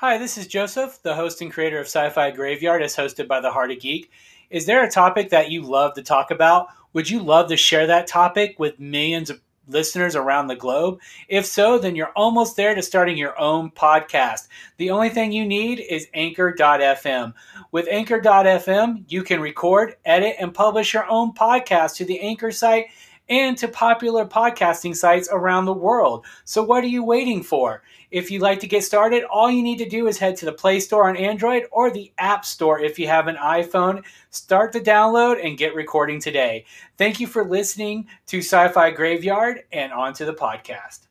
Hi, this is Joseph, the host and creator of Sci-Fi Graveyard, as hosted by The Heart of Geek. Is there a topic that you love to talk about? Would you love to share that topic with millions of listeners around the globe? If so, then you're almost there to starting your own podcast. The only thing you need is Anchor.fm. With Anchor.fm, you can record, edit, and publish your own podcast to the Anchor site and to popular podcasting sites around the world. So what are you waiting for? If you'd like to get started, all you need to do is head to the Play Store on Android or the App Store if you have an iPhone. Start the download and get recording today. Thank you for listening to Sci-Fi Graveyard, and on to the podcast.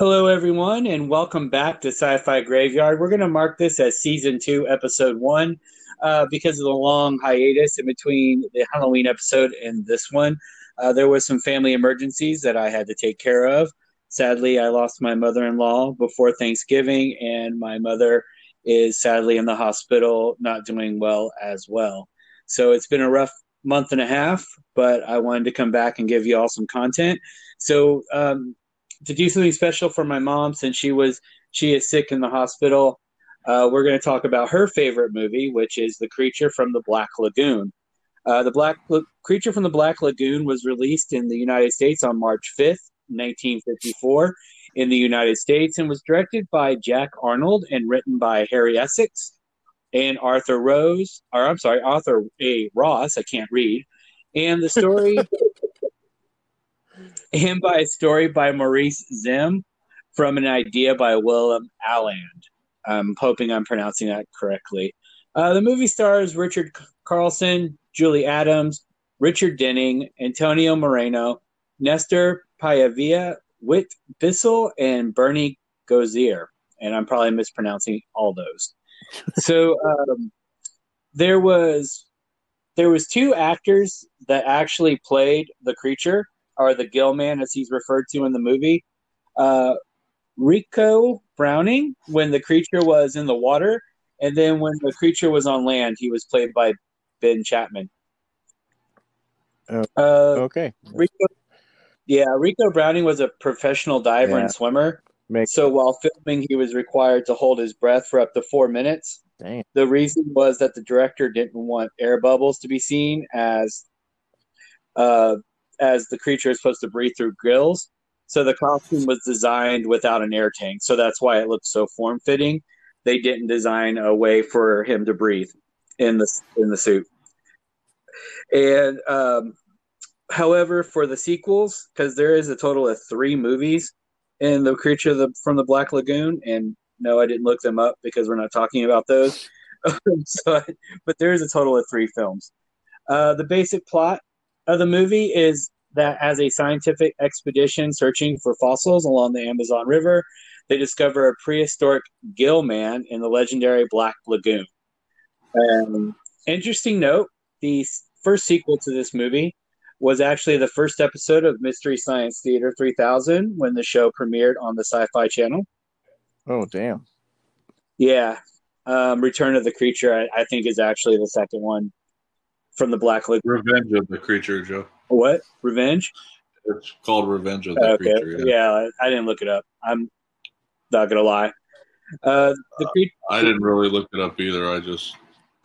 Hello, everyone, and welcome back to Sci-Fi Graveyard. We're going to mark this as Season 2, Episode 1. Because of the long hiatus in between the Halloween episode and this one, there was some family emergencies that I had to take care of. Sadly, I lost my mother-in-law before Thanksgiving, and my mother is sadly in the hospital, not doing well as well. So it's been a rough month and a half, but I wanted to come back and give you all some content. So to do something special for my mom, since she is sick in the hospital, we're going to talk about her favorite movie, which is The Creature from the Black Lagoon. Creature from the Black Lagoon was released in the United States on March 5th, 1954 in the United States, and was directed by Jack Arnold and written by Harry Essex and Arthur A. Ross. I can't read. And the story and by a story by Maurice Zim from an idea by Willem Alland. I'm hoping I'm pronouncing that correctly. The movie stars Richard Carlson, Julie Adams, Richard Denning, Antonio Moreno, Nestor Payavia, Whit Bissell, and Bernie Gozier. And I'm probably mispronouncing all those. So there was two actors that actually played the creature, or the Gill Man, as he's referred to in the movie. Rico Browning, when the creature was in the water, and then when the creature was on land, he was played by Ben Chapman. Okay. Rico Browning was a professional diver and swimmer. So while filming, he was required to hold his breath for up to 4 minutes. Dang. The reason was that the director didn't want air bubbles to be seen, as the creature is supposed to breathe through gills. So the costume was designed without an air tank, so that's why it looks so form-fitting. They didn't design a way for him to breathe in the suit. And however, for the sequels, because there is a total of 3 movies in The Creature from the Black Lagoon, and no, I didn't look them up because we're not talking about those. But there is a total of 3 films. The basic plot of the movie is that as a scientific expedition searching for fossils along the Amazon River, they discover a prehistoric gill man in the legendary Black Lagoon. Interesting note, the first sequel to this movie was actually the first episode of Mystery Science Theater 3000 when the show premiered on the Sci-Fi Channel. Oh, damn. Yeah. Return of the Creature, I think, is actually the second one from the Black Lagoon. Revenge of the Creature, Joe. What? Revenge? It's called Revenge of the Creature. Yeah, I didn't look it up. I'm not gonna lie. I didn't really look it up either.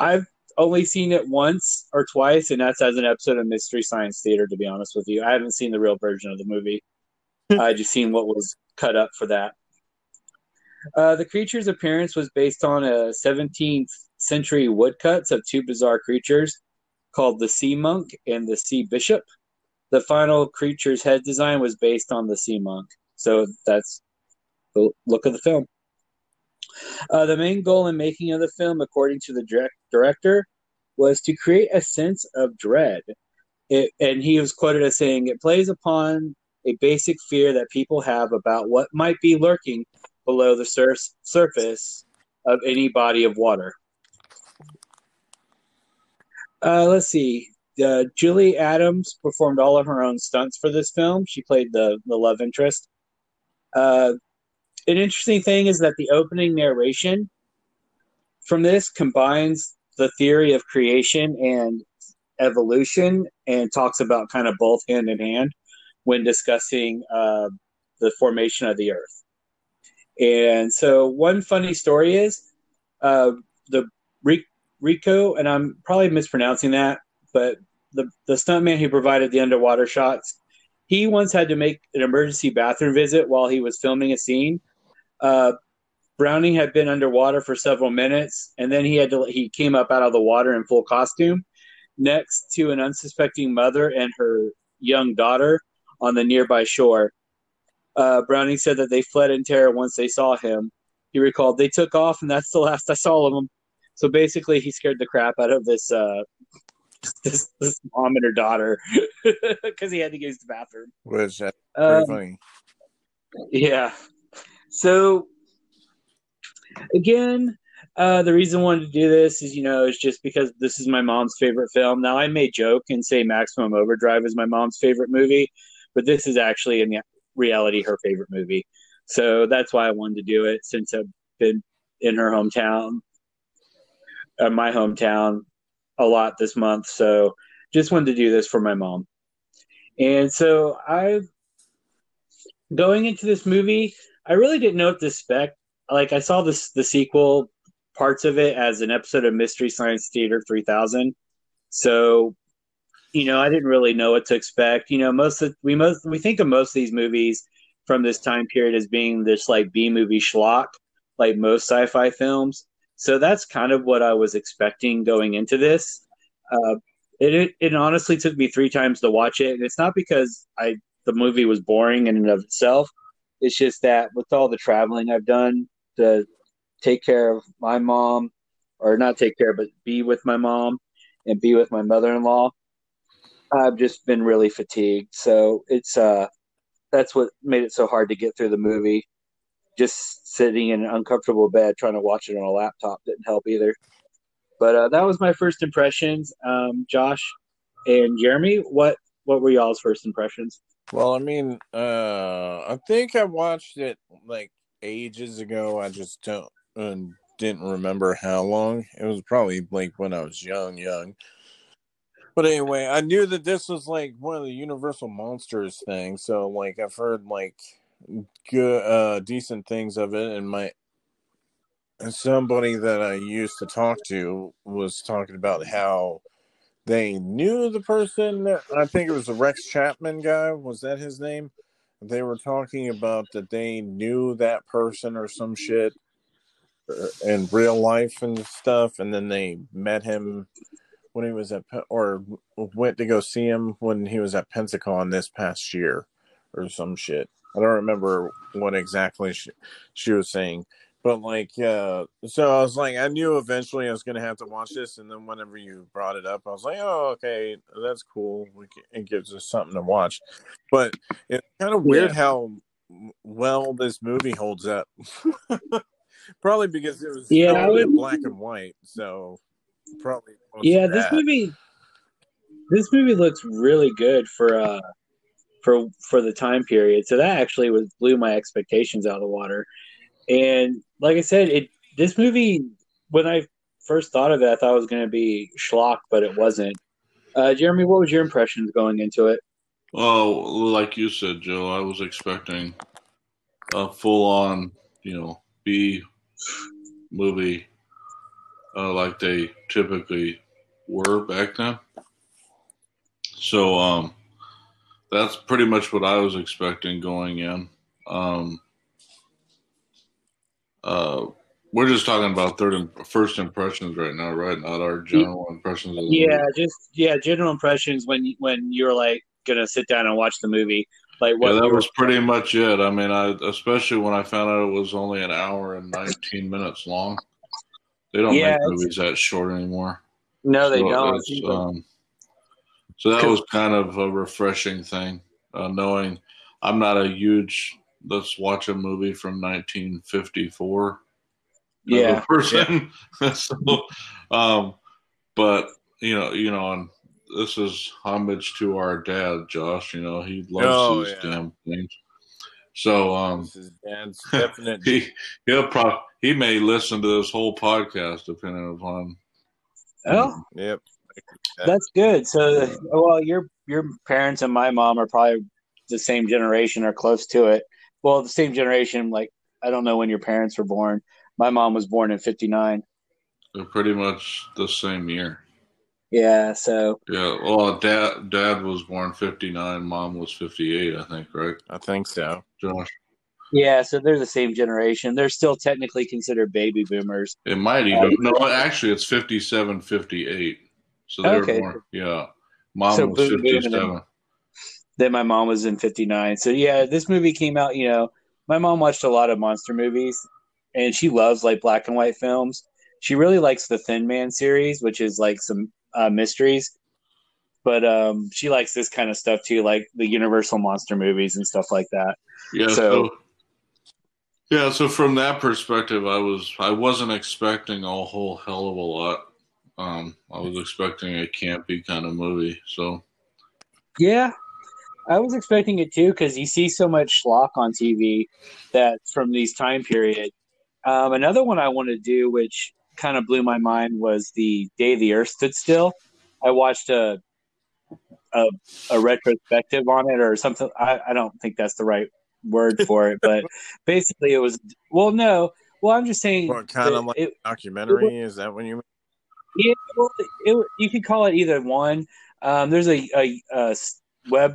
I've only seen it once or twice, and that's as an episode of Mystery Science Theater. To be honest with you, I haven't seen the real version of the movie. I just seen what was cut up for that. The creature's appearance was based on a 17th century woodcuts of 2 bizarre creatures called the Sea Monk and the Sea Bishop. The final creature's head design was based on the Sea Monk. So that's the look of the film. The main goal in making of the film, according to the director, was to create a sense of dread. And he was quoted as saying, "It plays upon a basic fear that people have about what might be lurking below the surface of any body of water." Let's see. Julie Adams performed all of her own stunts for this film. She played the love interest. An interesting thing is that the opening narration from this combines the theory of creation and evolution and talks about kind of both hand in hand when discussing the formation of the earth. And so one funny story is the Rico, and I'm probably mispronouncing that, but the stuntman who provided the underwater shots, he once had to make an emergency bathroom visit while he was filming a scene. Browning had been underwater for several minutes, and then he came up out of the water in full costume next to an unsuspecting mother and her young daughter on the nearby shore. Browning said that they fled in terror once they saw him. He recalled, "They took off, and that's the last I saw of them." So basically, he scared the crap out of this mom and her daughter because he had to use the bathroom. Was that very funny? Yeah. So again, the reason I wanted to do this is, it's just because this is my mom's favorite film. Now, I may joke and say Maximum Overdrive is my mom's favorite movie, but this is actually in reality her favorite movie. So that's why I wanted to do it, since I've been in her hometown, my hometown, a lot this month. So just wanted to do this for my mom. And so going into this movie, I really didn't know what to expect. Like, I saw the sequel, parts of it, as an episode of Mystery Science Theater 3000. So, I didn't really know what to expect. We think of most of these movies from this time period as being this like B-movie schlock, like most sci-fi films. So that's kind of what I was expecting going into this. It honestly took me 3 times to watch it. And it's not because the movie was boring in and of itself. It's just that with all the traveling I've done to take care of my mom, or not take care, but be with my mom and be with my mother-in-law, I've just been really fatigued. So it's that's what made it so hard to get through the movie. Just sitting in an uncomfortable bed trying to watch it on a laptop didn't help either. But that was my first impressions. Josh and Jeremy, what were y'all's first impressions? Well, I mean, I think I watched it like ages ago. I just didn't remember how long. It was probably like when I was young. But anyway, I knew that this was like one of the Universal Monsters things. So like I've heard like good, decent things of it. And somebody that I used to talk to was talking about how they knew the person that, I think it was the Rex Chapman guy. Was that his name? They were talking about that they knew that person or some shit in real life and stuff. And then they met him when he was at, or went to go see him when he was at Pensacon this past year or some shit. I don't remember what exactly she was saying. But, like, so I was like, I knew eventually I was going to have to watch this. And then whenever you brought it up, I was like, oh, okay, that's cool. It gives us something to watch. But it's kind of weird how well this movie holds up. Probably because it was in black and white. So probably. Yeah, this movie looks really good for the time period. So that actually blew my expectations out of the water. And like I said, this movie, when I first thought of it, I thought it was going to be schlock, but it wasn't. Jeremy, what was your impressions going into it? Oh, like you said, Joe, I was expecting a full-on, B movie like they typically were back then. So that's pretty much what I was expecting going in. We're just talking about first impressions right now, right? Not our general impressions. General impressions when you're like gonna sit down and watch the movie. Like what? Yeah, that was pretty much it. I mean, especially when I found out it was only an hour and 19 minutes long. They don't make movies that short anymore. No, they don't. So that was kind of a refreshing thing, knowing I'm not a huge. Let's watch a movie from 1954. Person. Yeah. So, but and this is homage to our dad, Josh. He loves these damn things. So, his dad's definite. He may listen to this whole podcast depending upon. Oh, yep, that's good. So, your parents and my mom are probably the same generation or close to it. Well, the same generation, like I don't know when your parents were born. My mom was born in 59. They're pretty much the same year. Yeah, so... Yeah, well, Dad was born 59, Mom was 58, I think, right? I think so. Josh. Yeah, so they're the same generation. They're still technically considered baby boomers. It might even... no, actually, it's 57, 58. So they were born... Yeah. Mom was 57. Then my mom was in 59. So, yeah, this movie came out, you know... My mom watched a lot of monster movies, and she loves, like, black and white films. She really likes the Thin Man series, which is, like, some... mysteries, but she likes this kind of stuff too, like the Universal monster movies and stuff like that. Yeah. So from that perspective, I wasn't expecting a whole hell of a lot. I was expecting a campy kind of movie. So. Yeah, I was expecting it too because you see so much schlock on TV that from these time period. Another one I want to do, which kind of blew my mind, was The Day the Earth Stood Still. I watched a retrospective on it or something. I don't think that's the right word for it, but basically it was, well, no. Well, I'm just saying. What, kind of like a documentary? Is that what you mean? Yeah, well, you could call it either one. There's a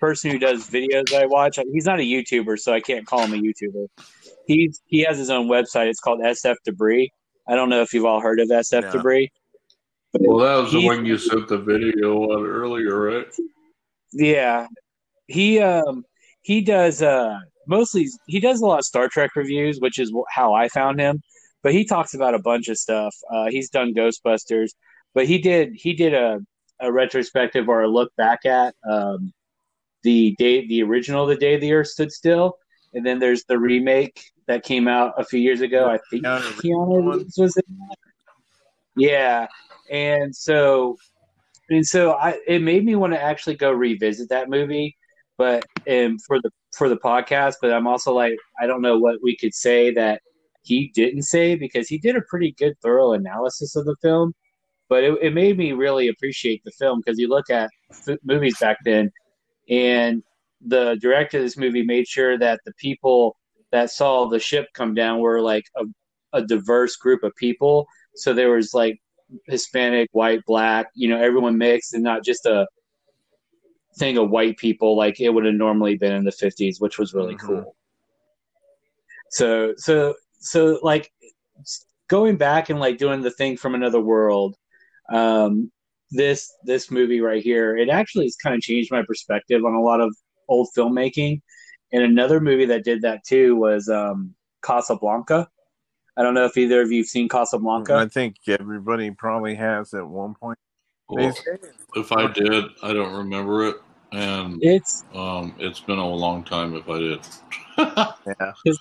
person who does videos that I watch. He's not a YouTuber, so I can't call him a YouTuber. He has his own website. It's called SF Debris. I don't know if you've all heard of SF Debris. Well, that was the one you sent the video on earlier, right? Yeah. He does a lot of Star Trek reviews, which is how I found him. But he talks about a bunch of stuff. He's done Ghostbusters, but he did a retrospective or a look back at the Day the Earth Stood Still. And then there's the remake that came out a few years ago. I think Keanu Reeves was in that. Yeah. And so it made me want to actually go revisit that movie, but for the podcast, but I'm also like, I don't know what we could say that he didn't say because he did a pretty good thorough analysis of the film, but it made me really appreciate the film because you look at movies back then and the director of this movie made sure that the people that saw the ship come down were like a diverse group of people. So there was like Hispanic, white, black, you know, everyone mixed and not just a thing of white people like it would have normally been in the 50s, which was really cool. So like going back and like doing The Thing from Another World, this movie right here, it actually has kind of changed my perspective on a lot of old filmmaking. And another movie that did that too was Casablanca. I don't know if either of you've seen Casablanca. I think everybody probably has at one point. Well, if I did, I don't remember it, and it's been a long time if I did. Yeah,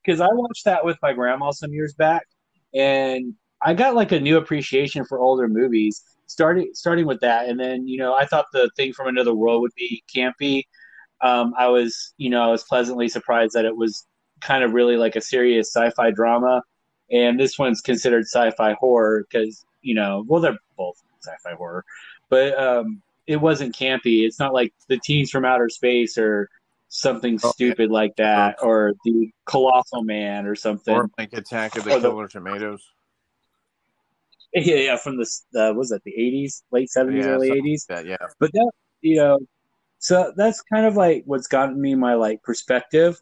because I watched that with my grandma some years back, and I got like a new appreciation for older movies. Starting with that, and then you know I thought The Thing from Another World would be campy. I was pleasantly surprised that it was kind of really like a serious sci-fi drama, and this one's considered sci-fi horror because you know, well, they're both sci-fi horror, but it wasn't campy. It's not like The Teens from Outer Space or something stupid like that, or The Colossal Man or something, or like Attack of the Killer Tomatoes. Yeah, from the 80s, late 70s, early 80s. Like that, yeah. But that, you know, so that's kind of like what's gotten me my like perspective.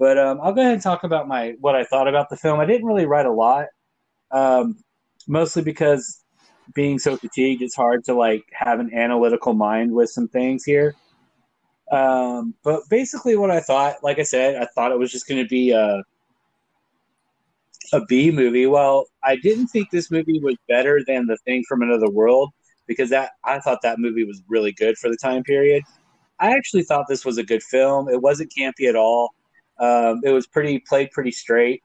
But I'll go ahead and talk about what I thought about the film. I didn't really write a lot, mostly because being so fatigued, it's hard to like have an analytical mind with some things here. But basically, what I thought, like I said, I thought it was just going to be a B movie. Well, I didn't think this movie was better than The Thing from Another World because I thought that movie was really good for the time period. I actually thought this was a good film. It wasn't campy at all. It was played pretty straight.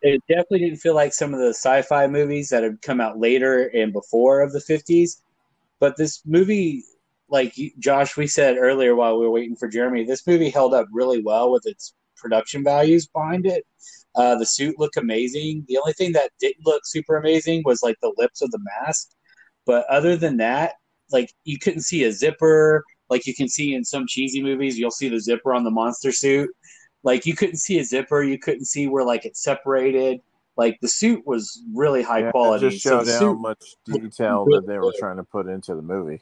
It definitely didn't feel like some of the sci-fi movies that have come out later and before of the 50s. But this movie, like Josh, we said earlier while we were waiting for Jeremy, this movie held up really well with its production values behind it. The suit looked amazing. The only thing that didn't look super amazing was like the lips of the mask. But other than that, like you couldn't see a zipper. Like you can see in some cheesy movies, you'll see the zipper on the monster suit. Like, you couldn't see a zipper. You couldn't see where, like, it separated. Like, the suit was really high quality. It just showed how much detail that they were trying to put into the movie.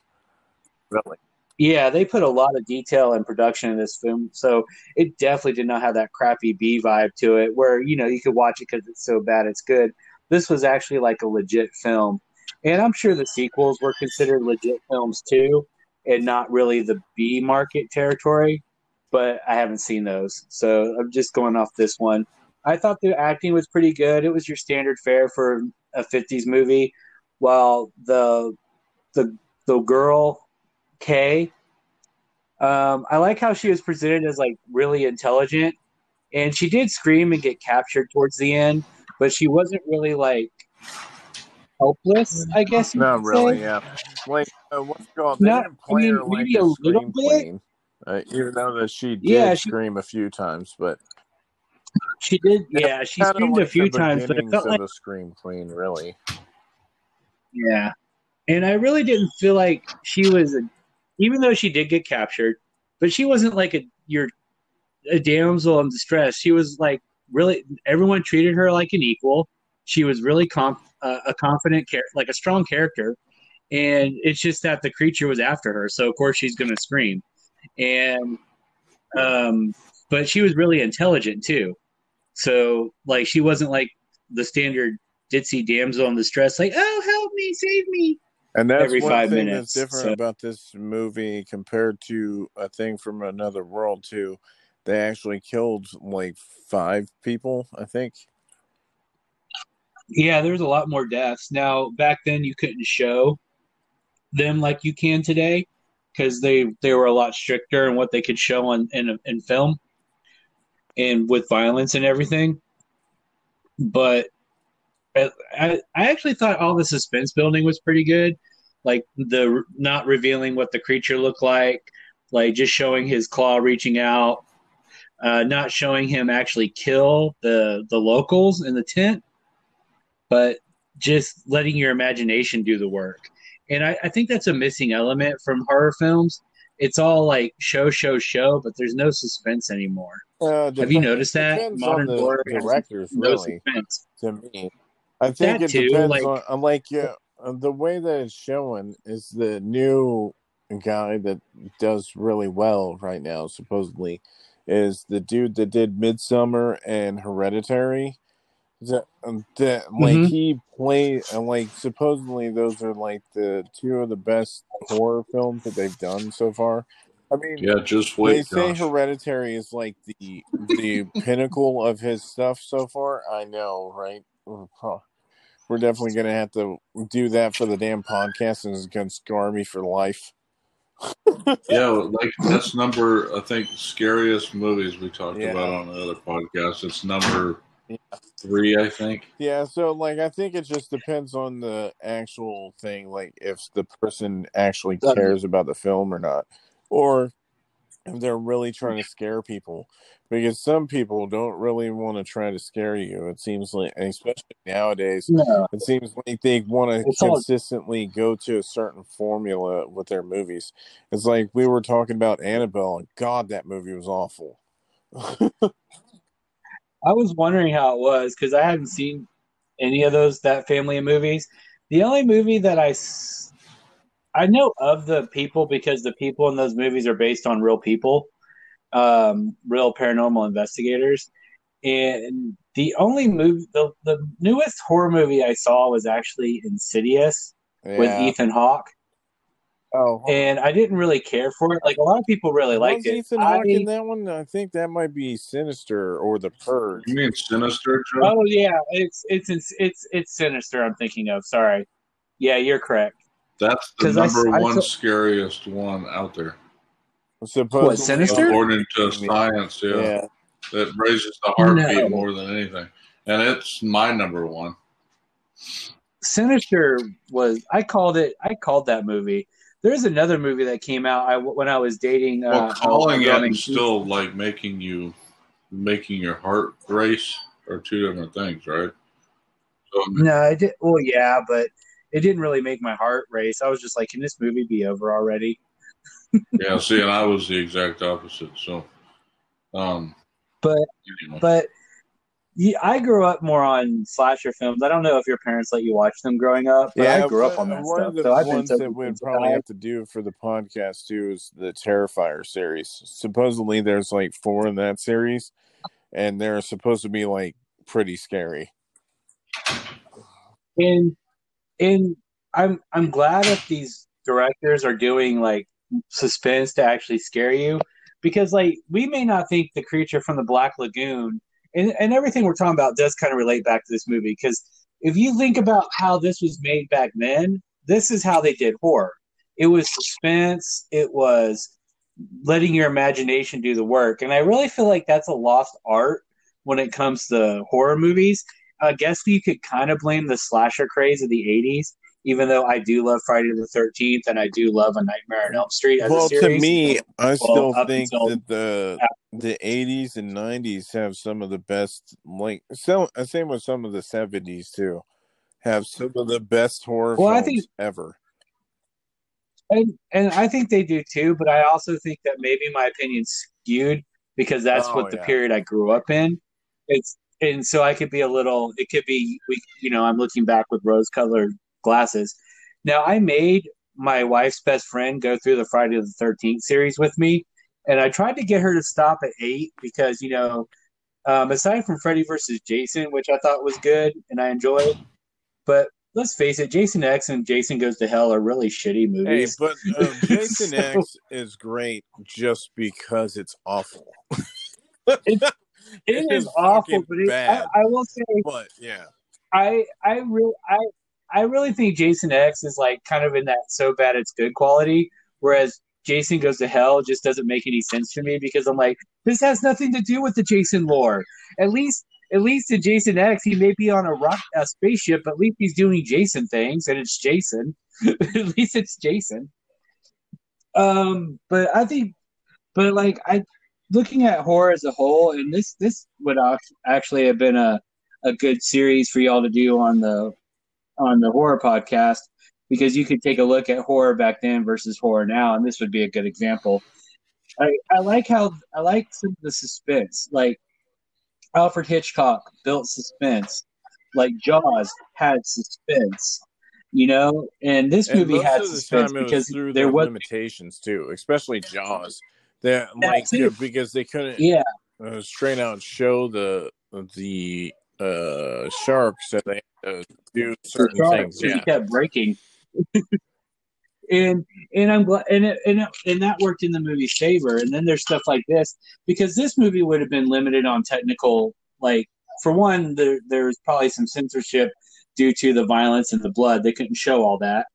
Really. Yeah, they put a lot of detail and production in this film, so it definitely did not have that crappy B vibe to it where, you know, you could watch it because it's so bad it's good. This was actually like a legit film. And I'm sure the sequels were considered legit films too, and not really the B market territory, but I haven't seen those. So I'm just going off this one. I thought the acting was pretty good. It was your standard fare for a 50s movie. While the girl... Kay. I like how she was presented as like really intelligent, and she did scream and get captured towards the end, but she wasn't really like helpless, I guess. Not really, yeah. Like, what's going on? I mean, maybe a little bit. Even though that she did scream a few times, but she did. Yeah, she screamed a few times, but it felt like a scream queen, really. Yeah. And I really didn't feel like she was, even though she did get captured, but she wasn't like a damsel in distress. She was like really, everyone treated her like an equal. She was really a confident character, like a strong character. And it's just that the creature was after her. So, of course, she's going to scream. And, but she was really intelligent too. So, like, she wasn't like the standard ditzy damsel in distress, like, oh, help me, save me. And that's every 5 minutes. That's different about this movie compared to A Thing from Another World, too. They actually killed, like, 5 people, I think. Yeah, there's a lot more deaths. Now, back then, you couldn't show them like you can today because they were a lot stricter in what they could show in film and with violence and everything. But I actually thought all the suspense building was pretty good. Like the not revealing what the creature looked like just showing his claw reaching out, not showing him actually kill the locals in the tent, but just letting your imagination do the work. And I think that's a missing element from horror films. It's all like show, but there's no suspense anymore. Have you noticed that? Modern horror directors, really, no suspense. To me. I think that it depends on like the way that it's shown is the new guy that does really well right now, supposedly, is the dude that did Midsommar and Hereditary. He played, like, supposedly those are like the two of the best horror films that they've done so far. I mean, yeah, just wait. They say Hereditary is like the pinnacle of his stuff so far. I know, right? We're definitely going to have to do that for the damn podcast, and it's going to scar me for life. Yeah, like that's number, I think, scariest movies we talked about on the other podcast. It's number 3, I think. Yeah, so like I think it just depends on the actual thing, like if the person actually cares about the film or not, or if they're really trying to scare people. Because some people don't really want to try to scare you. It seems like, especially nowadays, it seems like they want to consistently go to a certain formula with their movies. It's like we were talking about Annabelle, and God, that movie was awful. I was wondering how it was, because I haven't seen any of those, that family of movies. The only movie that I know of the people, because the people in those movies are based on real people. Real paranormal investigators, and the only movie, the newest horror movie I saw was actually Insidious with Ethan Hawke. Oh, and I didn't really care for it. Like a lot of people really liked it. Ethan Hawke in that one, I think that might be Sinister or The Purge. You mean Sinister? Joe? Oh yeah, it's Sinister. I'm thinking of. Sorry. Yeah, you're correct. That's the number one scariest one out there. Supposedly, Sinister? According to science, that raises the heartbeat more than anything, and it's my number one. Sinister was I called that movie. There's another movie that came out when I was dating. Calling it and still like making your heart race are two different things, right? So, I did. Well, yeah, but it didn't really make my heart race. I was just like, can this movie be over already? Yeah, see, and I was the exact opposite. So, But yeah, I grew up more on slasher films. I don't know if your parents let you watch them growing up, but yeah, I grew up on that stuff. So I think that we'd probably have to do for the podcast too is the Terrifier series. Supposedly there's like 4 in that series, and they're supposed to be like pretty scary. And I'm glad that these directors are doing like suspense to actually scare you, because like we may not think The Creature from the Black Lagoon and everything we're talking about does kind of relate back to this movie, because if you think about how this was made back then, this is how they did horror. It was suspense. It was letting your imagination do the work. And I really feel like that's a lost art when it comes to horror movies. I guess you could kind of blame the slasher craze of the 80s, even though I do love Friday the 13th and I do love A Nightmare on Elm Street as a series. Well, to me, I still think that the 80s and 90s have some of the best, like, same with some of the 70s, too, have some of the best horror films ever. And I think they do, too, but I also think that maybe my opinion's skewed because that's the period I grew up in. And so I could be I'm looking back with rose-colored glasses. Now, I made my wife's best friend go through the Friday the 13th series with me, and I tried to get her to stop at 8 because, you know, aside from Freddy versus Jason, which I thought was good and I enjoyed, but let's face it, Jason X and Jason Goes to Hell are really shitty movies. Hey, but Jason X is great just because it's awful. It is awful, but I will say, but yeah, I really think Jason X is like kind of in that so bad it's good quality, whereas Jason Goes to Hell just doesn't make any sense to me because I'm like, this has nothing to do with the Jason lore. At least in Jason X, he may be on a spaceship, but at least he's doing Jason things, and it's Jason. At least it's Jason. Looking at horror as a whole, and this would actually have been a good series for y'all to do on the horror podcast, because you could take a look at horror back then versus horror now, and this would be a good example. I like some of the suspense, like Alfred Hitchcock built suspense, like Jaws had suspense, you know, and this movie had suspense because there were limitations too, especially Jaws. That, like, because they couldn't straight out show the sharks, that they had to do certain things. Yeah, kept breaking. and I'm glad, and that worked in the movie's favor. And then there's stuff like this, because this movie would have been limited on technical. Like, for one, there's probably some censorship due to the violence and the blood. They couldn't show all that.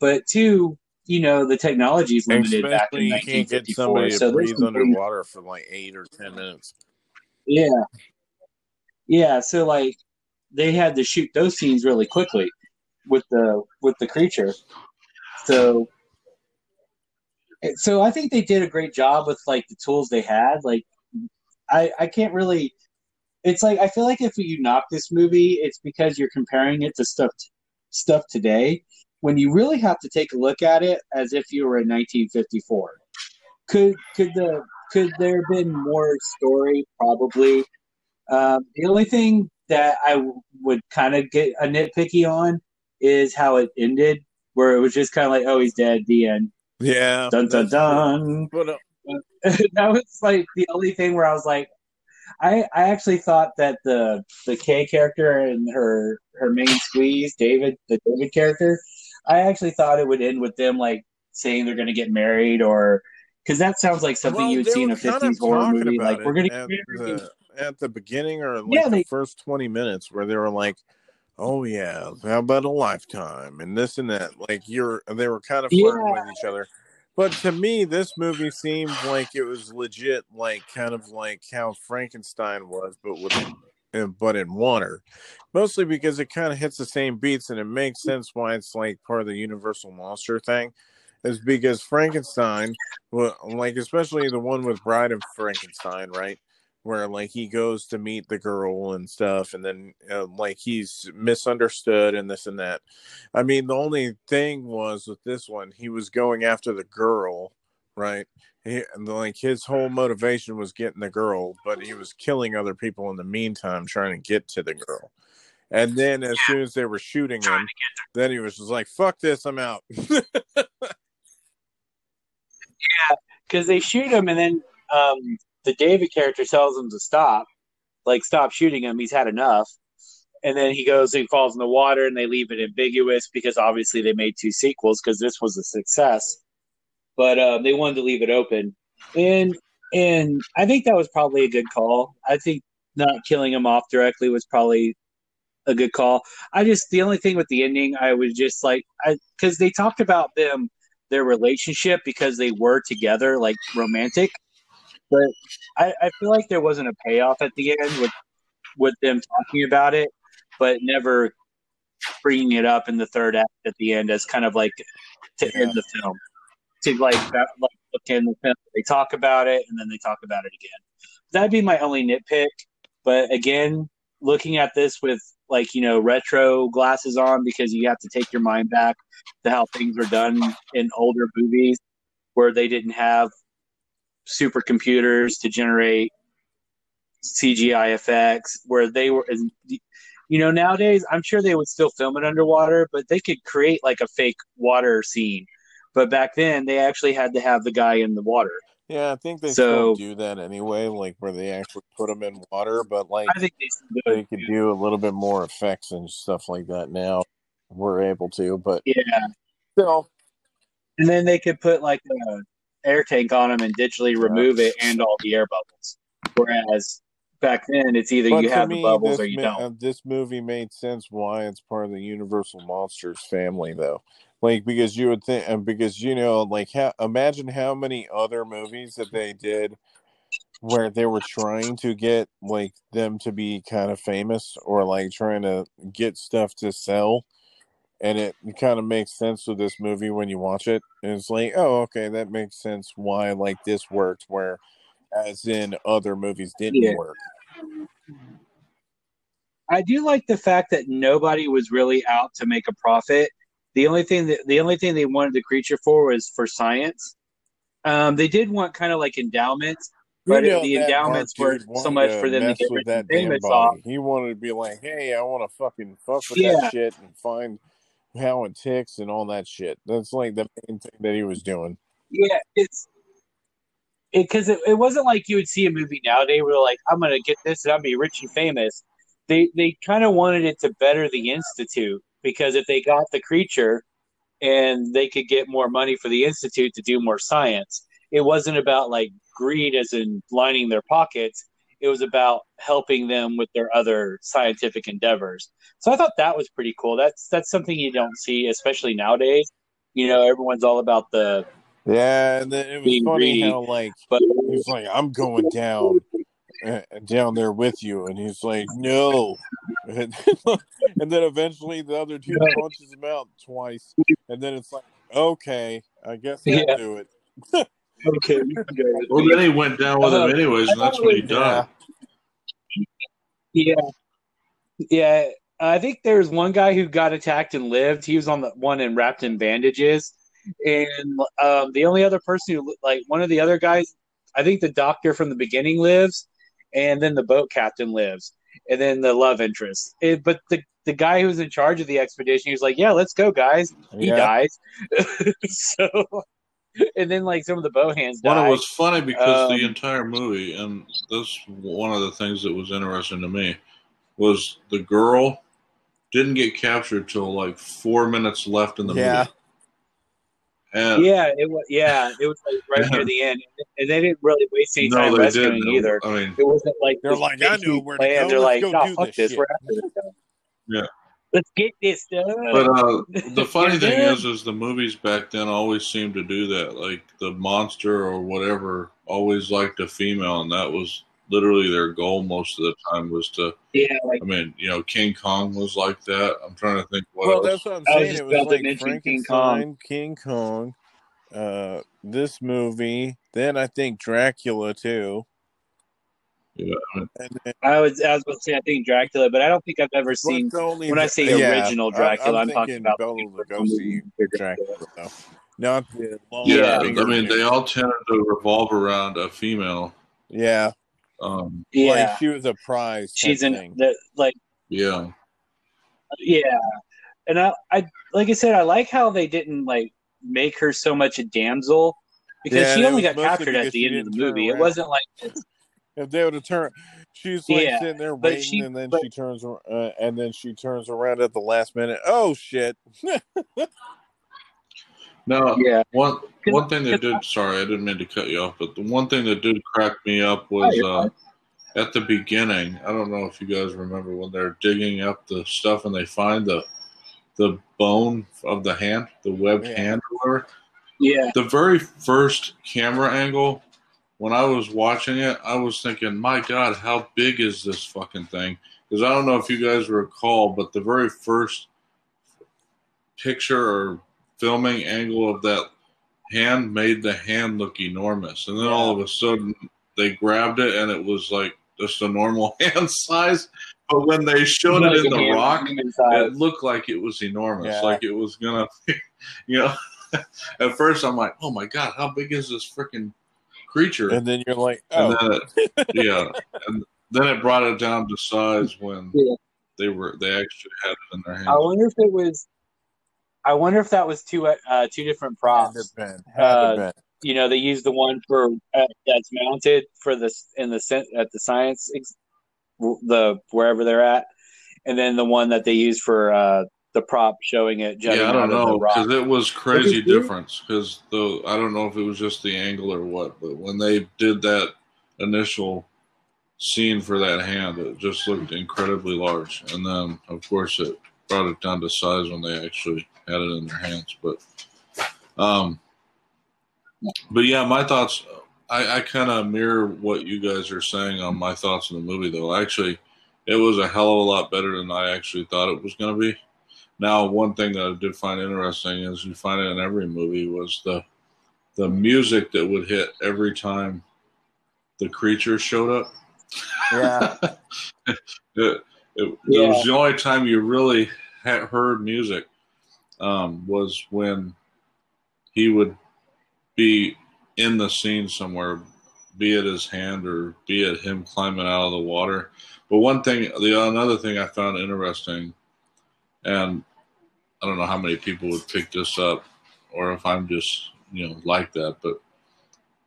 But two, you know, the technology is limited. Especially back in 1954. You can't get somebody to breathe underwater for like 8 or 10 minutes. Yeah. Yeah, so like they had to shoot those scenes really quickly with the creature. So I think they did a great job with like the tools they had. Like I can't really, it's like I feel like if you knock this movie, it's because you're comparing it to stuff today, when you really have to take a look at it as if you were in 1954. Could there have been more story? Probably. The only thing that I would kind of get a nitpicky on is how it ended, where it was just kind of like, oh, he's dead, the end. Yeah. Dun, dun, dun. That was like the only thing where I was like, I actually thought that the Kay character and her main squeeze, the David character, I actually thought it would end with them like saying they're going to get married, or because that sounds like something you'd see in a 50s horror movie. Like, we're going to get married at the beginning, or like the first 20 minutes, where they were like, "Oh yeah, how about a lifetime?" and this and that. Like they were kind of flirting with each other. But to me, this movie seemed like it was legit, like kind of like how Frankenstein was, but in water. Mostly because it kind of hits the same beats, and it makes sense why it's like part of the universal monster thing. Is because Frankenstein, like especially the one with Bride of Frankenstein, right? Where like he goes to meet the girl and stuff, and then like he's misunderstood and this and that. I mean, the only thing was with this one, he was going after the girl, right? Like his whole motivation was getting the girl, but he was killing other people in the meantime trying to get to the girl. And then as soon as they were shooting him, then he was just like, fuck this, I'm out. Yeah, because they shoot him and then the David character tells him to stop. Like, stop shooting him. He's had enough. And then he goes and falls in the water and they leave it ambiguous because obviously they made two sequels because this was a success. But they wanted to leave it open. And I think that was probably a good call. I think not killing him off directly was probably a good call. The only thing with the ending, I was just like, because they talked about them, their relationship because they were together, like romantic. But I feel like there wasn't a payoff at the end with them talking about it, but never bringing it up in the third act at the end as kind of like to end the film. To like look in the film, they talk about it and then they talk about it again. That'd be my only nitpick. But again, looking at this with like, you know, retro glasses on because you have to take your mind back to how things were done in older movies where they didn't have supercomputers to generate CGI effects where they were, you know, nowadays I'm sure they would still film it underwater, but they could create like a fake water scene. But back then they actually had to have the guy in the water. Yeah, I think they still do that anyway, like where they actually put them in water, but like I think they could do a little bit more effects and stuff like that now. We're able to, but yeah. So, and then they could put like an air tank on them and digitally remove it and all the air bubbles. Whereas back then, it's either you have the bubbles or you don't. This movie made sense why it's part of the Universal Monsters family, though. Like, because you would think, because, you know, like, imagine how many other movies that they did where they were trying to get, like, them to be kind of famous or, like, trying to get stuff to sell. And it kind of makes sense with this movie when you watch it. And it's like, oh, okay, that makes sense why, like, this worked, where, as in other movies, didn't work. I do like the fact that nobody was really out to make a profit. The only thing they wanted the creature for was for science. They did want kind of like endowments, but the endowments were so much for them to get rid of famous off. He wanted to be like, hey, I want to fucking fuck with that shit and find how it ticks and all that shit. That's like the main thing that he was doing. Yeah, because it wasn't like you would see a movie nowadays where they're like, I'm going to get this and I'll be rich and famous. They kind of wanted it to better the Institute. Because if they got the creature and they could get more money for the Institute to do more science, it wasn't about like greed as in lining their pockets. It was about helping them with their other scientific endeavors. So I thought that was pretty cool. That's something you don't see, especially nowadays. You know, everyone's all about the... Yeah, and then it was funny greed, how like, he was like, I'm going down there with you. And he's like, no. And then eventually the other dude punches him out twice. And then it's like, okay, I guess I'll do it. Okay. Well, then he went down with him anyways, and that's what he done. Yeah. Yeah. I think there's one guy who got attacked and lived. He was on the one and wrapped in bandages. And the only other person who, like, one of the other guys, I think the doctor from the beginning lives, and then the boat captain lives, and then the love interest. But the guy who's in charge of the expedition, he was like, yeah, let's go, guys. He dies. So, and then, like, some of the boat hands die. Well, it was funny because the entire movie, and that's one of the things that was interesting to me, was the girl didn't get captured till, like, 4 minutes left in the movie. And, it was like right near the end, and they didn't really waste any time rescuing either. I mean, it wasn't like they're like, I knew where to go. They're like, no, fuck this. We're after this stuff. Yeah, let's get this done. But the funny thing is the movies back then always seemed to do that. Like the monster or whatever always liked a female, and that was literally their goal most of the time was to. Yeah, like, I mean, you know, King Kong was like that. I'm trying to think what else. That's what I'm saying. It was like Frankenstein, King Kong, this movie. Then I think Dracula, too. Yeah. I was going to say, I think Dracula, but I don't think I've ever seen... When I say original Dracula, I'm talking about... Bela Lugosi Dracula, though. not the long. Yeah, I mean, they all tended to revolve around a female. Yeah. Like she was a prize. She's in the, like. Yeah. Yeah, and I like I said, I like how they didn't like make her so much a damsel because she only got captured at the end of the movie. Around. It wasn't like this. If they would have turned, she's like sitting there waiting, and then she turns around at the last minute. Oh shit! No, one thing that did. Sorry, I didn't mean to cut you off, but the one thing that did crack me up was at the beginning. I don't know if you guys remember when they're digging up the stuff and they find the bone of the hand, the webbed hand, or whatever. Yeah. The very first camera angle. When I was watching it, I was thinking, my God, how big is this fucking thing? Because I don't know if you guys recall, but the very first picture or filming angle of that hand made the hand look enormous. And then all of a sudden, they grabbed it, and it was like just a normal hand size. But when they showed it in the rock, it looked like it was enormous. Yeah. Like it was going to, you know. At first, I'm like, oh, my God, how big is this freaking creature? And then you're like, oh. And then it, and then it brought it down to size when they actually had it in their hands. I wonder if that was two different props. You know, they used the one for that's mounted for this at the science wherever they're at, and then the one that they used for the prop showing it. Yeah, I don't know, because it was crazy difference. Because I don't know if it was just the angle or what, but when they did that initial scene for that hand, it just looked incredibly large. And then, of course, it brought it down to size when they actually had it in their hands. But yeah, my thoughts. I kind of mirror what you guys are saying on my thoughts on the movie, though. Actually, it was a hell of a lot better than I actually thought it was going to be. Now, one thing that I did find interesting is you find it in every movie was the music that would hit every time the creature showed up. Yeah, it was the only time you really heard music was when he would be in the scene somewhere, be it his hand or be it him climbing out of the water. But another thing I found interesting. And I don't know how many people would pick this up or if I'm just, like that. But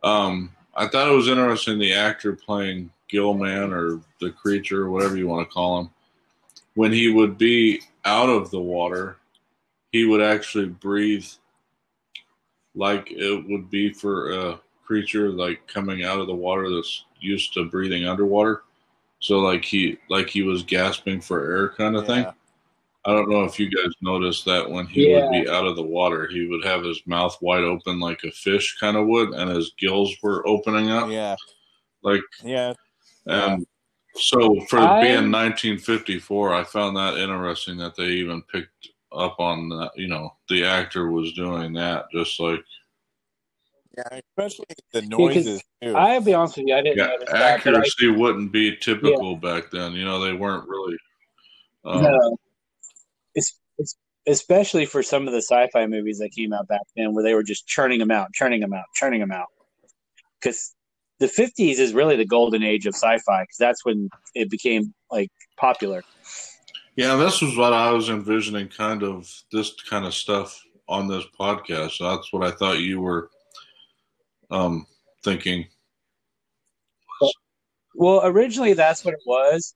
I thought it was interesting the actor playing Gilman or the creature, whatever you want to call him, when he would be out of the water, he would actually breathe like it would be for a creature like coming out of the water that's used to breathing underwater. So like he was gasping for air kind of thing. I don't know if you guys noticed that when he would be out of the water, he would have his mouth wide open like a fish kind of would, and his gills were opening up. Yeah. So for being 1954, I found that interesting that they even picked up on that, the actor was doing that just like. Yeah, especially the noises, too. I'll be honest with you, I didn't notice accuracy that. Accuracy wouldn't be typical back then. They weren't really. No. Especially for some of the sci-fi movies that came out back then where they were just churning them out. Because the 50s is really the golden age of sci-fi because that's when it became, popular. Yeah, this was what I was envisioning kind of this kind of stuff on this podcast. That's what I thought you were thinking. Well, originally that's what it was.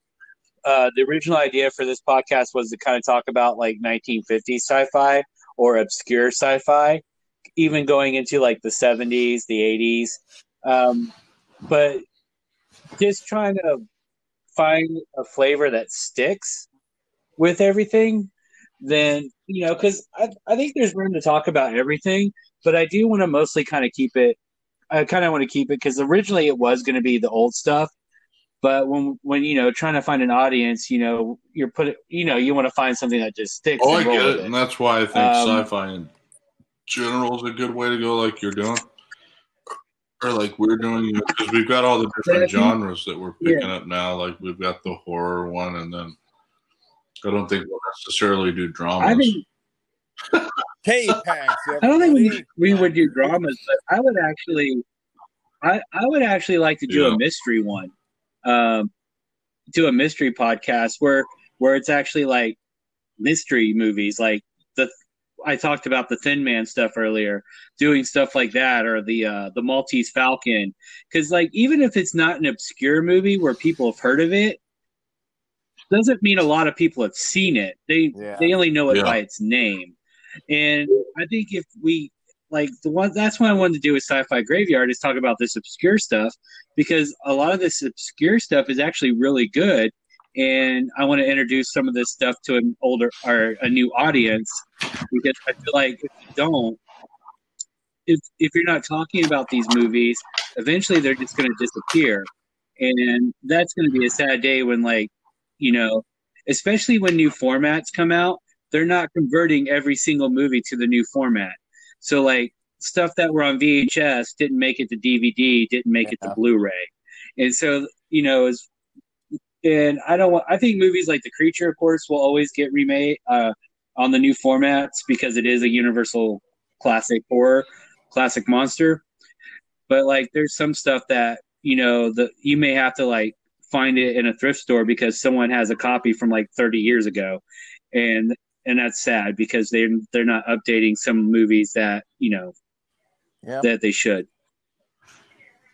The original idea for this podcast was to kind of talk about 1950s sci-fi or obscure sci-fi, even going into the 70s, the 80s. But just trying to find a flavor that sticks with everything, then, because I think there's room to talk about everything, but I do want to mostly kind of keep it. I kind of want to keep it because originally it was going to be the old stuff. But when trying to find an audience, you're you want to find something that just sticks. Oh, I get it, and that's why I think sci-fi in general is a good way to go, like you're doing, or like we're doing, because we've got all the different genres that we're picking up now. Like we've got the horror one, and then I don't think we'll necessarily do dramas. K-Pax. I don't think we would do dramas, but I would actually, I would actually like to do a mystery one, do a mystery podcast where it's actually like mystery movies, like I talked about the Thin Man stuff earlier, doing stuff like that, or the Maltese Falcon, because like even if it's not an obscure movie where people have heard of it, doesn't mean a lot of people have seen it. They only know it by its name. And I think if we like that's what I wanted to do with Sci-Fi Graveyard, is talk about this obscure stuff, because a lot of this obscure stuff is actually really good. And I want to introduce some of this stuff to an older or a new audience, because I feel like if you don't, if you're not talking about these movies, eventually they're just going to disappear. And that's going to be a sad day when, like, you know, especially when new formats come out, they're not converting every single movie to the new format. So like stuff that were on VHS didn't make it to DVD, didn't make it to Blu-ray. And so, you know, I think movies like The Creature, of course, will always get remade on the new formats, because it is a universal classic horror, classic monster. But like, there's some stuff that, you know, you may have to like find it in a thrift store because someone has a copy from like 30 years ago. And that's sad, because they're not updating some movies that, you know, that they should.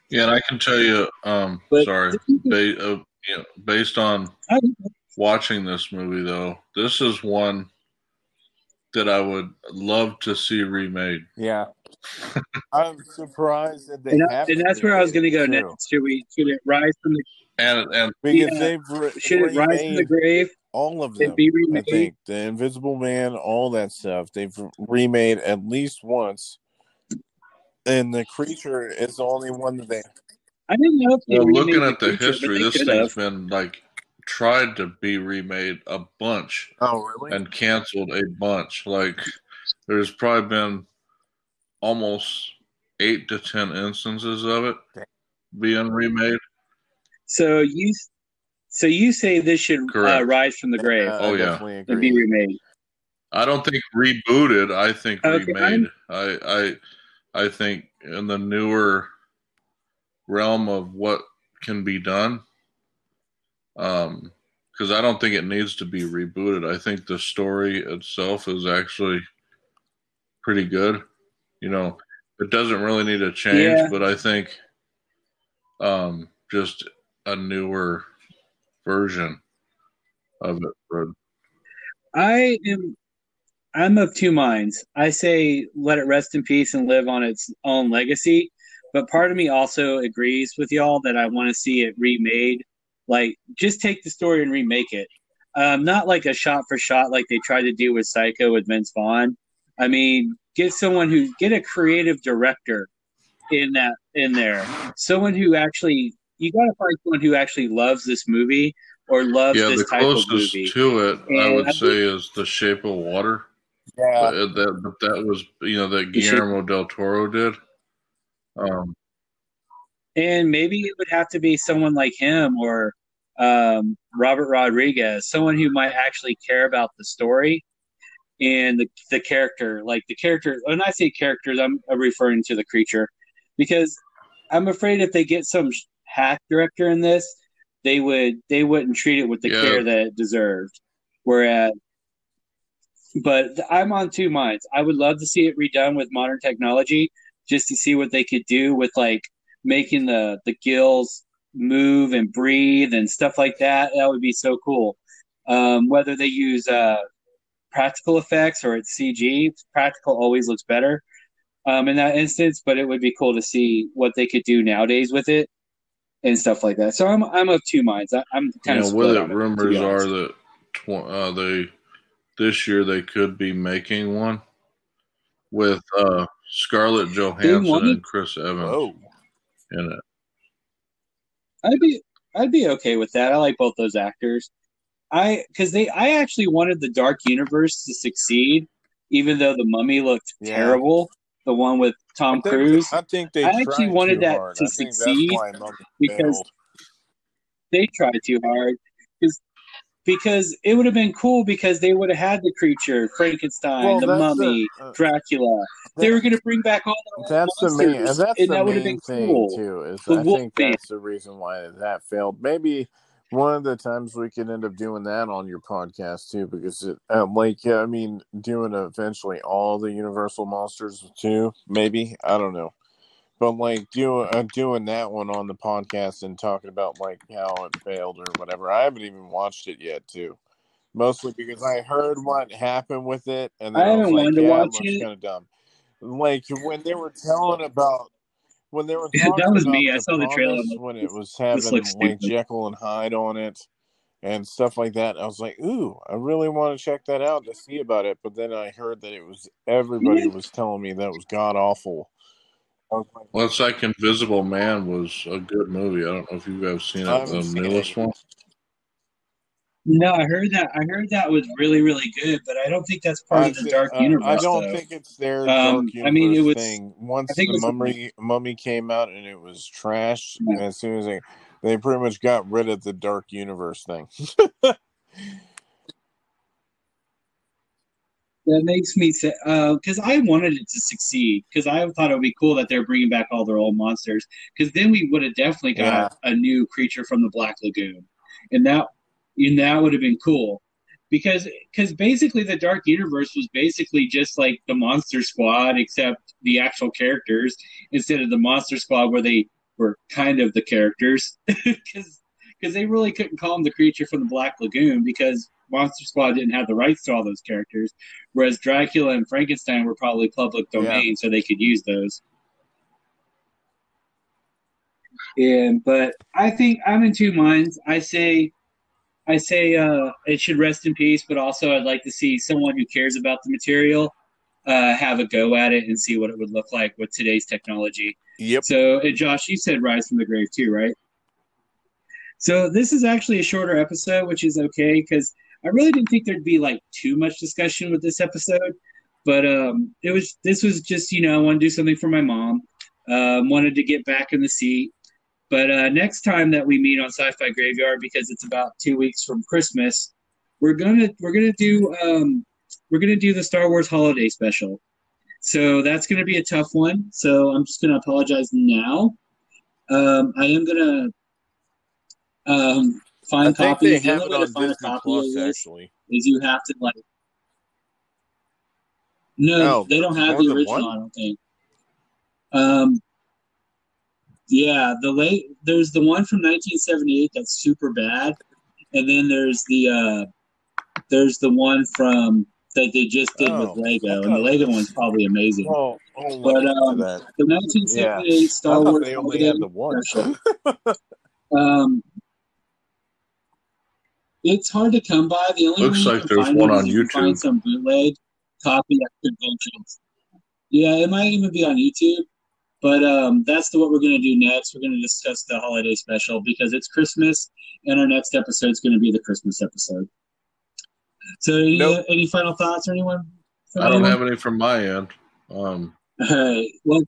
Yeah, and I can tell you, based on watching this movie, though, this is one that I would love to see remade. Yeah, I'm surprised that they have. And that's where I was going to go next. Should it rise from the should it rise from the grave? All of them, be remade? I think the Invisible Man, all that stuff, they've remade at least once, and The Creature is the only one that they. I didn't know. Looking at the history, this thing's been like tried to be remade a bunch. Oh, really? And canceled a bunch. Like, there's probably been almost 8 to 10 instances of it being remade. So you say this should rise from the grave? And be remade. I don't think rebooted. I think remade. I think in the newer realm of what can be done, because I don't think it needs to be rebooted. I think the story itself is actually pretty good. You know, it doesn't really need a change, but I think just a newer version of it. I'm of two minds. I say let it rest in peace and live on its own legacy. But part of me also agrees with y'all that I want to see it remade. Like, just take the story and remake it. Not like a shot for shot like they tried to do with Psycho with Vince Vaughn. I mean, get a creative director in there. Someone who actually, you got to find someone who actually loves this movie or loves this type of movie. Yeah, the closest to it, and I would say is The Shape of Water. Yeah. That was, you know, that Guillermo del Toro did. And maybe it would have to be someone like him or Robert Rodriguez, someone who might actually care about the story and the character. Like the character, when I say characters, I'm referring to The Creature, because I'm afraid if they get some hack director in this, they wouldn't treat it with the care that it deserved. But I'm on two minds. I would love to see it redone with modern technology, just to see what they could do with like making the gills move and breathe and stuff like that. That would be so cool. Whether they use practical effects or it's CG, practical always looks better in that instance, but it would be cool to see what they could do nowadays with it and stuff like that. So I'm of two minds. I'm kind of split on it. Rumors are that this year they could be making one with Scarlett Johansson and Chris Evans in it. I'd be okay with that. I like both those actors. I actually wanted the Dark Universe to succeed, even though The Mummy looked terrible. The one with Tom Cruise. I actually wanted that to succeed because they tried too hard. because it would have been cool because they would have had the creature, Frankenstein, the Mummy, Dracula. They were going to bring back all the monsters, and that would have been cool. I think that's the reason why that failed. Maybe one of the times we could end up doing that on your podcast too, because it, doing eventually all the Universal monsters too, maybe, I don't know. But, doing that one on the podcast and talking about, how it failed or whatever. I haven't even watched it yet, too. Mostly because I heard what happened with it, and then I was kind of dumb. When they were telling about... that was me. I saw the trailer. When it was having, Jekyll and Hyde on it and stuff like that. I was like, ooh, I really want to check that out to see about it. But then I heard that it was... Everybody was telling me that was god-awful. Well, it's like Invisible Man was a good movie. I don't know if you've ever seen it, the newest one. No, I heard that was really, really good, but I don't think that's part of the Dark Universe. I don't think it's their Dark Universe thing. Once the Mummy came out and it was trash, and as soon as they pretty much got rid of the Dark Universe thing. That makes me say, because I wanted it to succeed, because I thought it would be cool that they're bringing back all their old monsters, because then we would have definitely got a new Creature from the Black Lagoon, and that would have been cool, because basically the Dark Universe was basically just like the Monster Squad, except the actual characters instead of the Monster Squad where they were kind of the characters, because they really couldn't call them the Creature from the Black Lagoon because Monster Squad didn't have the rights to all those characters, whereas Dracula and Frankenstein were probably public domain, so they could use those. But I think I'm in two minds. I say it should rest in peace, but also I'd like to see someone who cares about the material have a go at it and see what it would look like with today's technology. Yep. So, Josh, you said Rise from the Grave too, right? So this is actually a shorter episode, which is okay, because I really didn't think there'd be too much discussion with this episode, but this was just, I want to do something for my mom, wanted to get back in the seat. But next time that we meet on Sci-Fi Graveyard, because it's about 2 weeks from Christmas, we're gonna do the Star Wars Holiday Special. So that's gonna be a tough one. So I'm just gonna apologize now. I am gonna find copies. The only way to find a copy of this is you have to No, they don't have the original. I don't think. There's the one from 1978 that's super bad, and then there's the one from that they just did with Lego, and the Lego one's probably amazing. The 1978 Star Wars. They only had the one. It's hard to come by. The only looks like there's one on YouTube. Find some bootleg copy at conventions. Yeah, it might even be on YouTube. But that's what we're going to do next. We're going to discuss the holiday special because it's Christmas, and our next episode is going to be the Christmas episode. So, any final thoughts, or anyone? I don't have any from my end. All right. Well,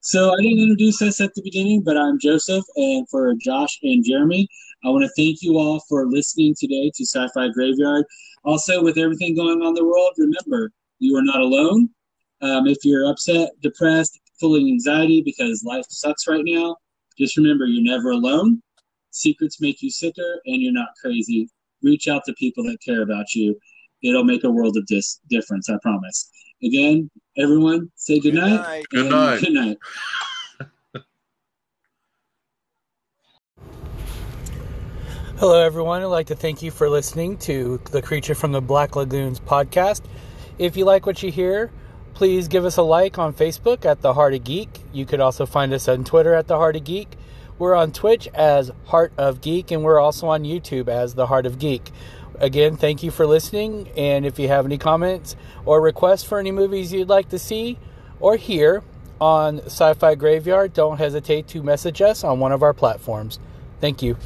so I didn't introduce us at the beginning, but I'm Joseph, and for Josh and Jeremy, I want to thank you all for listening today to Sci-Fi Graveyard. Also, with everything going on in the world, remember, you are not alone. If you're upset, depressed, full of anxiety because life sucks right now, just remember, you're never alone. Secrets make you sicker, and you're not crazy. Reach out to people that care about you. It'll make a world of difference, I promise. Again, everyone, say goodnight. Goodnight. Good night. Hello, everyone. I'd like to thank you for listening to the Creature from the Black Lagoons podcast. If you like what you hear, please give us a like on Facebook at The Heart of Geek. You could also find us on Twitter at The Heart of Geek. We're on Twitch as Heart of Geek, and we're also on YouTube as The Heart of Geek. Again, thank you for listening, and if you have any comments or requests for any movies you'd like to see or hear on Sci-Fi Graveyard, don't hesitate to message us on one of our platforms. Thank you.